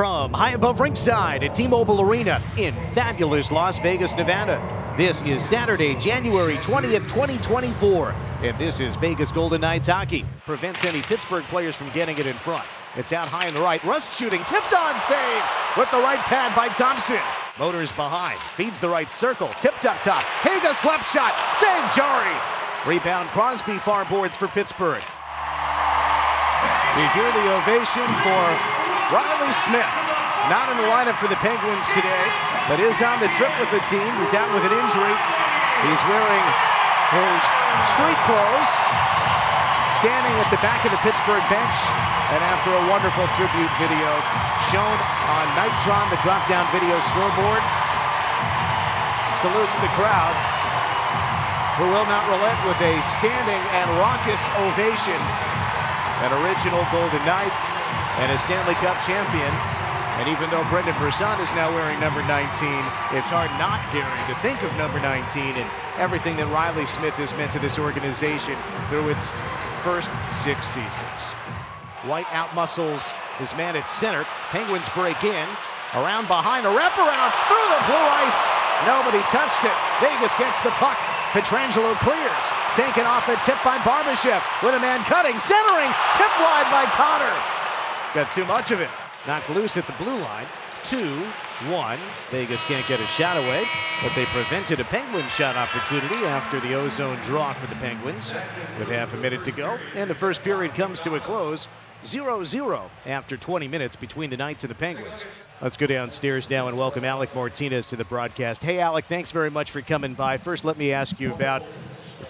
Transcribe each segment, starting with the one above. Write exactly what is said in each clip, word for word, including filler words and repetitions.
from high above ringside at T-Mobile Arena in fabulous Las Vegas, Nevada. This is Saturday, January twentieth, twenty twenty-four, and this is Vegas Golden Knights hockey. Prevents any Pittsburgh players from getting it in front. It's out high in the right. Rust shooting, tipped on, save with the right pad by Thompson. Motors behind, feeds the right circle, tipped up top. Hagel slap shot, save Jarry. Rebound Crosby, far boards for Pittsburgh. You hear the ovation for Reilly Smith. Not in the lineup for the Penguins today, but is on the trip with the team. He's out with an injury. He's wearing his street clothes, standing at the back of the Pittsburgh bench, and after a wonderful tribute video shown on Nitron, the drop-down video scoreboard, salutes the crowd, who will not relent with a standing and raucous ovation. An original Golden Knight and a Stanley Cup champion. And even though Brendan Brisson is now wearing number nineteen, it's hard not, Gary, to think of number nineteen and everything that Reilly Smith has meant to this organization through its first six seasons. White out-muscles his man at center. Penguins break in. Around behind, a wraparound through the blue ice. Nobody touched it. Vegas gets the puck. Pietrangelo clears, taken off a tip by Barbashev, with a man cutting, centering, tip wide by Connor. Got too much of it. Knocked loose at the blue line. two one. Vegas can't get a shot away, but they prevented a Penguin shot opportunity after the O-zone draw for the Penguins with half a minute to go. And the first period comes to a close. zero zero after twenty minutes between the Knights and the Penguins. Let's go downstairs now and welcome Alec Martinez to the broadcast. Hey, Alec, thanks very much for coming by. First, let me ask you about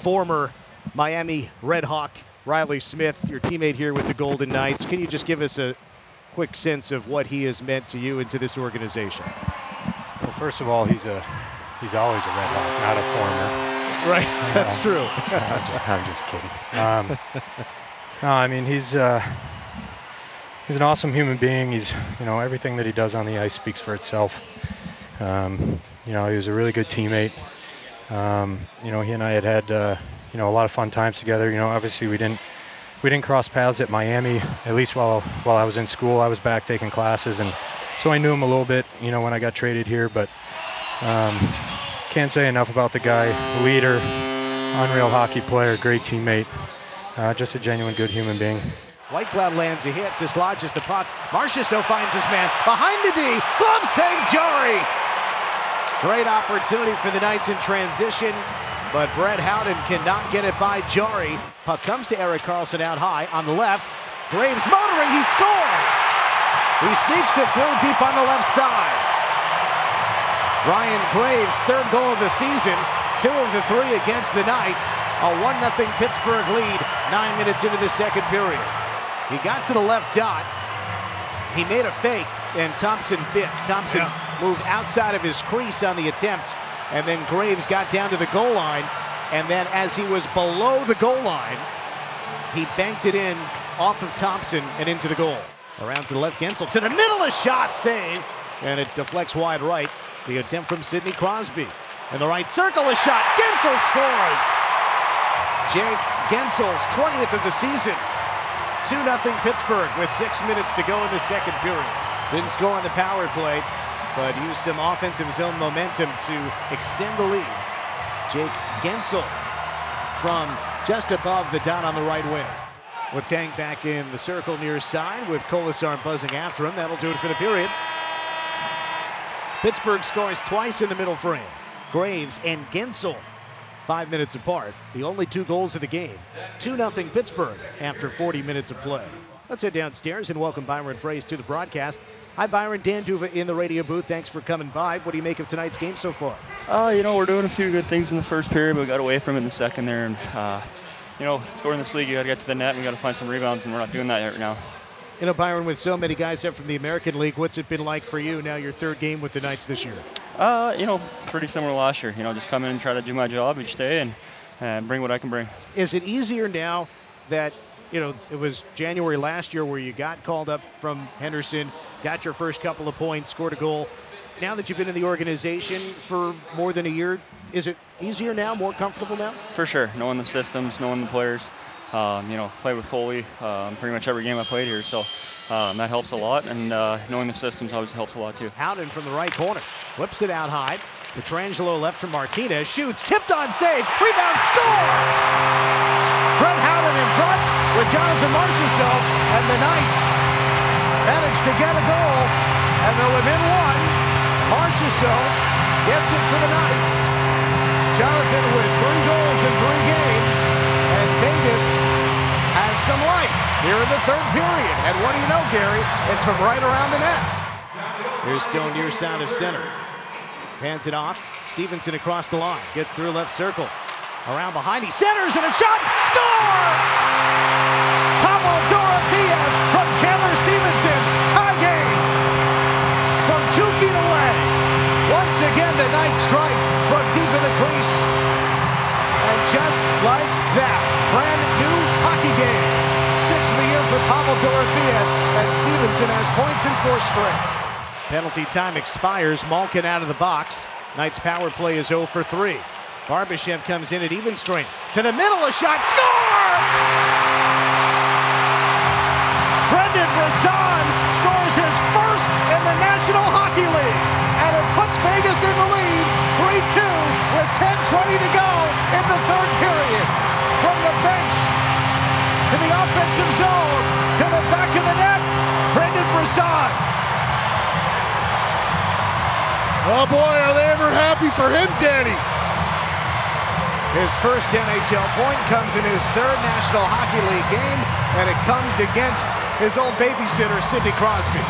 former Miami Red Hawk Reilly Smith, your teammate here with the Golden Knights. Can you just give us a quick sense of what he has meant to you and to this organization? Well, first of all, he's a he's always a Red Hawk, not a former. Right, you know, that's true. I'm, just, I'm just kidding. Um, no, I mean, he's... Uh, He's an awesome human being. He's, you know, everything that he does on the ice speaks for itself. Um, you know, he was a really good teammate. Um, you know, he and I had had, uh, you know, a lot of fun times together. You know, obviously we didn't, we didn't cross paths at Miami. At least while while I was in school, I was back taking classes, and so I knew him a little bit. You know, when I got traded here, but um, can't say enough about the guy. Leader, unreal hockey player, great teammate, uh, just a genuine good human being. White Cloud lands a hit, dislodges the puck. Marcioso finds his man behind the D. Globsang Jari. Great opportunity for the Knights in transition, but Brett Howden cannot get it by Jari. Puck comes to Eric Carlson out high on the left. Graves motoring, he scores. He sneaks it through deep on the left side. Ryan Graves, third goal of the season. Two of the three against the Knights. A one nothing Pittsburgh lead nine minutes into the second period. He got to the left dot, he made a fake, and Thompson bit. Thompson yeah. moved outside of his crease on the attempt, and then Graves got down to the goal line, and then as he was below the goal line, he banked it in off of Thompson and into the goal. Around to the left, Guentzel to the middle, a shot, save, and it deflects wide right. The attempt from Sidney Crosby. In the right circle, a shot, Guentzel scores! Jake Guentzel's twentieth of the season. two nothing Pittsburgh with six minutes to go in the second period. Didn't score on the power play, but used some offensive zone momentum to extend the lead. Jake Guentzel from just above the dot on the right wing. Letang back in the circle near side with Kolasar buzzing after him. That'll do it for the period. Pittsburgh scores twice in the middle frame. Graves and Guentzel, five minutes apart, the only two goals of the game. two nothing Pittsburgh after forty minutes of play. Let's head downstairs and welcome Byron Frays to the broadcast. Hi, Byron. Dan Duva in the radio booth. Thanks for coming by. What do you make of tonight's game so far? Uh, you know, we're doing a few good things in the first period, but we got away from it in the second there. And, uh, you know, scoring this league, you got to get to the net and we got to find some rebounds, and we're not doing that right now. You know, Byron, with so many guys up from the American League, what's it been like for you now, your third game with the Knights this year? Uh, you know, pretty similar to last year. You know, just come in and try to do my job each day and, and bring what I can bring. Is it easier now that, you know, it was January last year where you got called up from Henderson, got your first couple of points, scored a goal. Now that you've been in the organization for more than a year, is it easier now, more comfortable now? For sure. Knowing the systems, knowing the players. Um, you know, played with Foley um, pretty much every game I played here. So Um, that helps a lot, and uh, knowing the systems always helps a lot too. Howden from the right corner, whips it out high. Pietrangelo left from Martinez, shoots, tipped on save, rebound, score! Brett Howden in front with Jonathan Marcisov, and the Knights managed to get a goal, and they're within one. Marchessault gets it for the Knights. Jonathan with three goals in three games, and Vegas has some life here in the third period. And what do you know, Gary? It's from right around the net. Here's Stone near side of center. Hands it off. Stevenson across the line. Gets through left circle. Around behind. He centers and a shot. Score! Papadoropia from Chandler Stevenson. Tie game from two feet away. Once again, the Knights strike from deep in the crease. And just like that, brand new hockey game. Sixth of the year for Papadoropia, and Stevenson has points in four straight. Penalty time expires. Malkin out of the box. Knights power play is zero for three. Barbashev comes in at even strength. To the middle, a shot. Score! Brendan Brisson scores his first in the National Hockey League. And it puts Vegas in the lead. three two with ten twenty to go in the third period. From the bench to the offensive zone to the back of the net, Brendan Brisson. Oh boy, are they ever happy for him, Danny! His first N H L point comes in his third National Hockey League game, and it comes against his old babysitter, Sidney Crosby.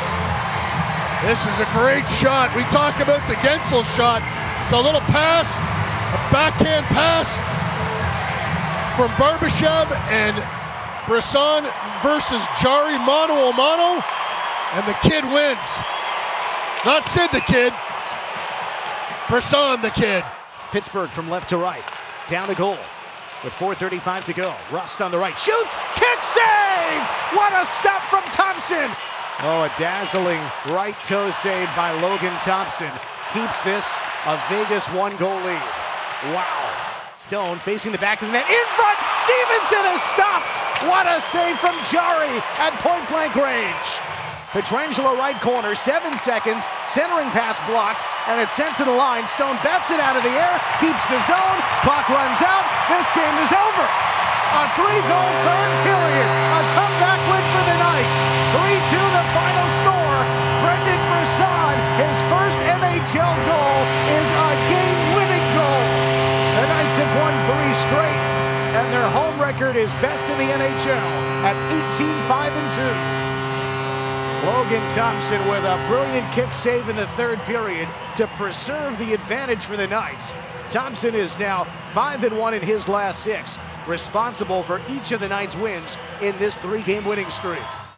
This is a great shot. We talk about the Guentzel shot. It's a little pass, a backhand pass from Barbashev and Brisson versus Jarry, mano a mano, and the kid wins. Not Sid the kid. Brisson, the kid. Pittsburgh from left to right, down a goal with four thirty-five to go. Rust on the right, shoots, kick save! What a stop from Thompson! Oh, a dazzling right toe save by Logan Thompson. Keeps this a Vegas one goal lead. Wow. Stone facing the back of the net, in front, Stevenson has stopped! What a save from Jarry at point blank range. Pietrangelo right corner, seven seconds, centering pass blocked, and it's sent to the line. Stone bats it out of the air, keeps the zone, clock runs out, this game is over. A three-goal third period, a comeback win for the Knights. three two the final score. Brendan Brisson, his first N H L goal is a game-winning goal. The Knights have won three straight, and their home record is best in the N H L at eighteen five two. Logan Thompson with a brilliant kick save in the third period to preserve the advantage for the Knights. Thompson is now five and one in his last six, responsible for each of the Knights' wins in this three-game winning streak.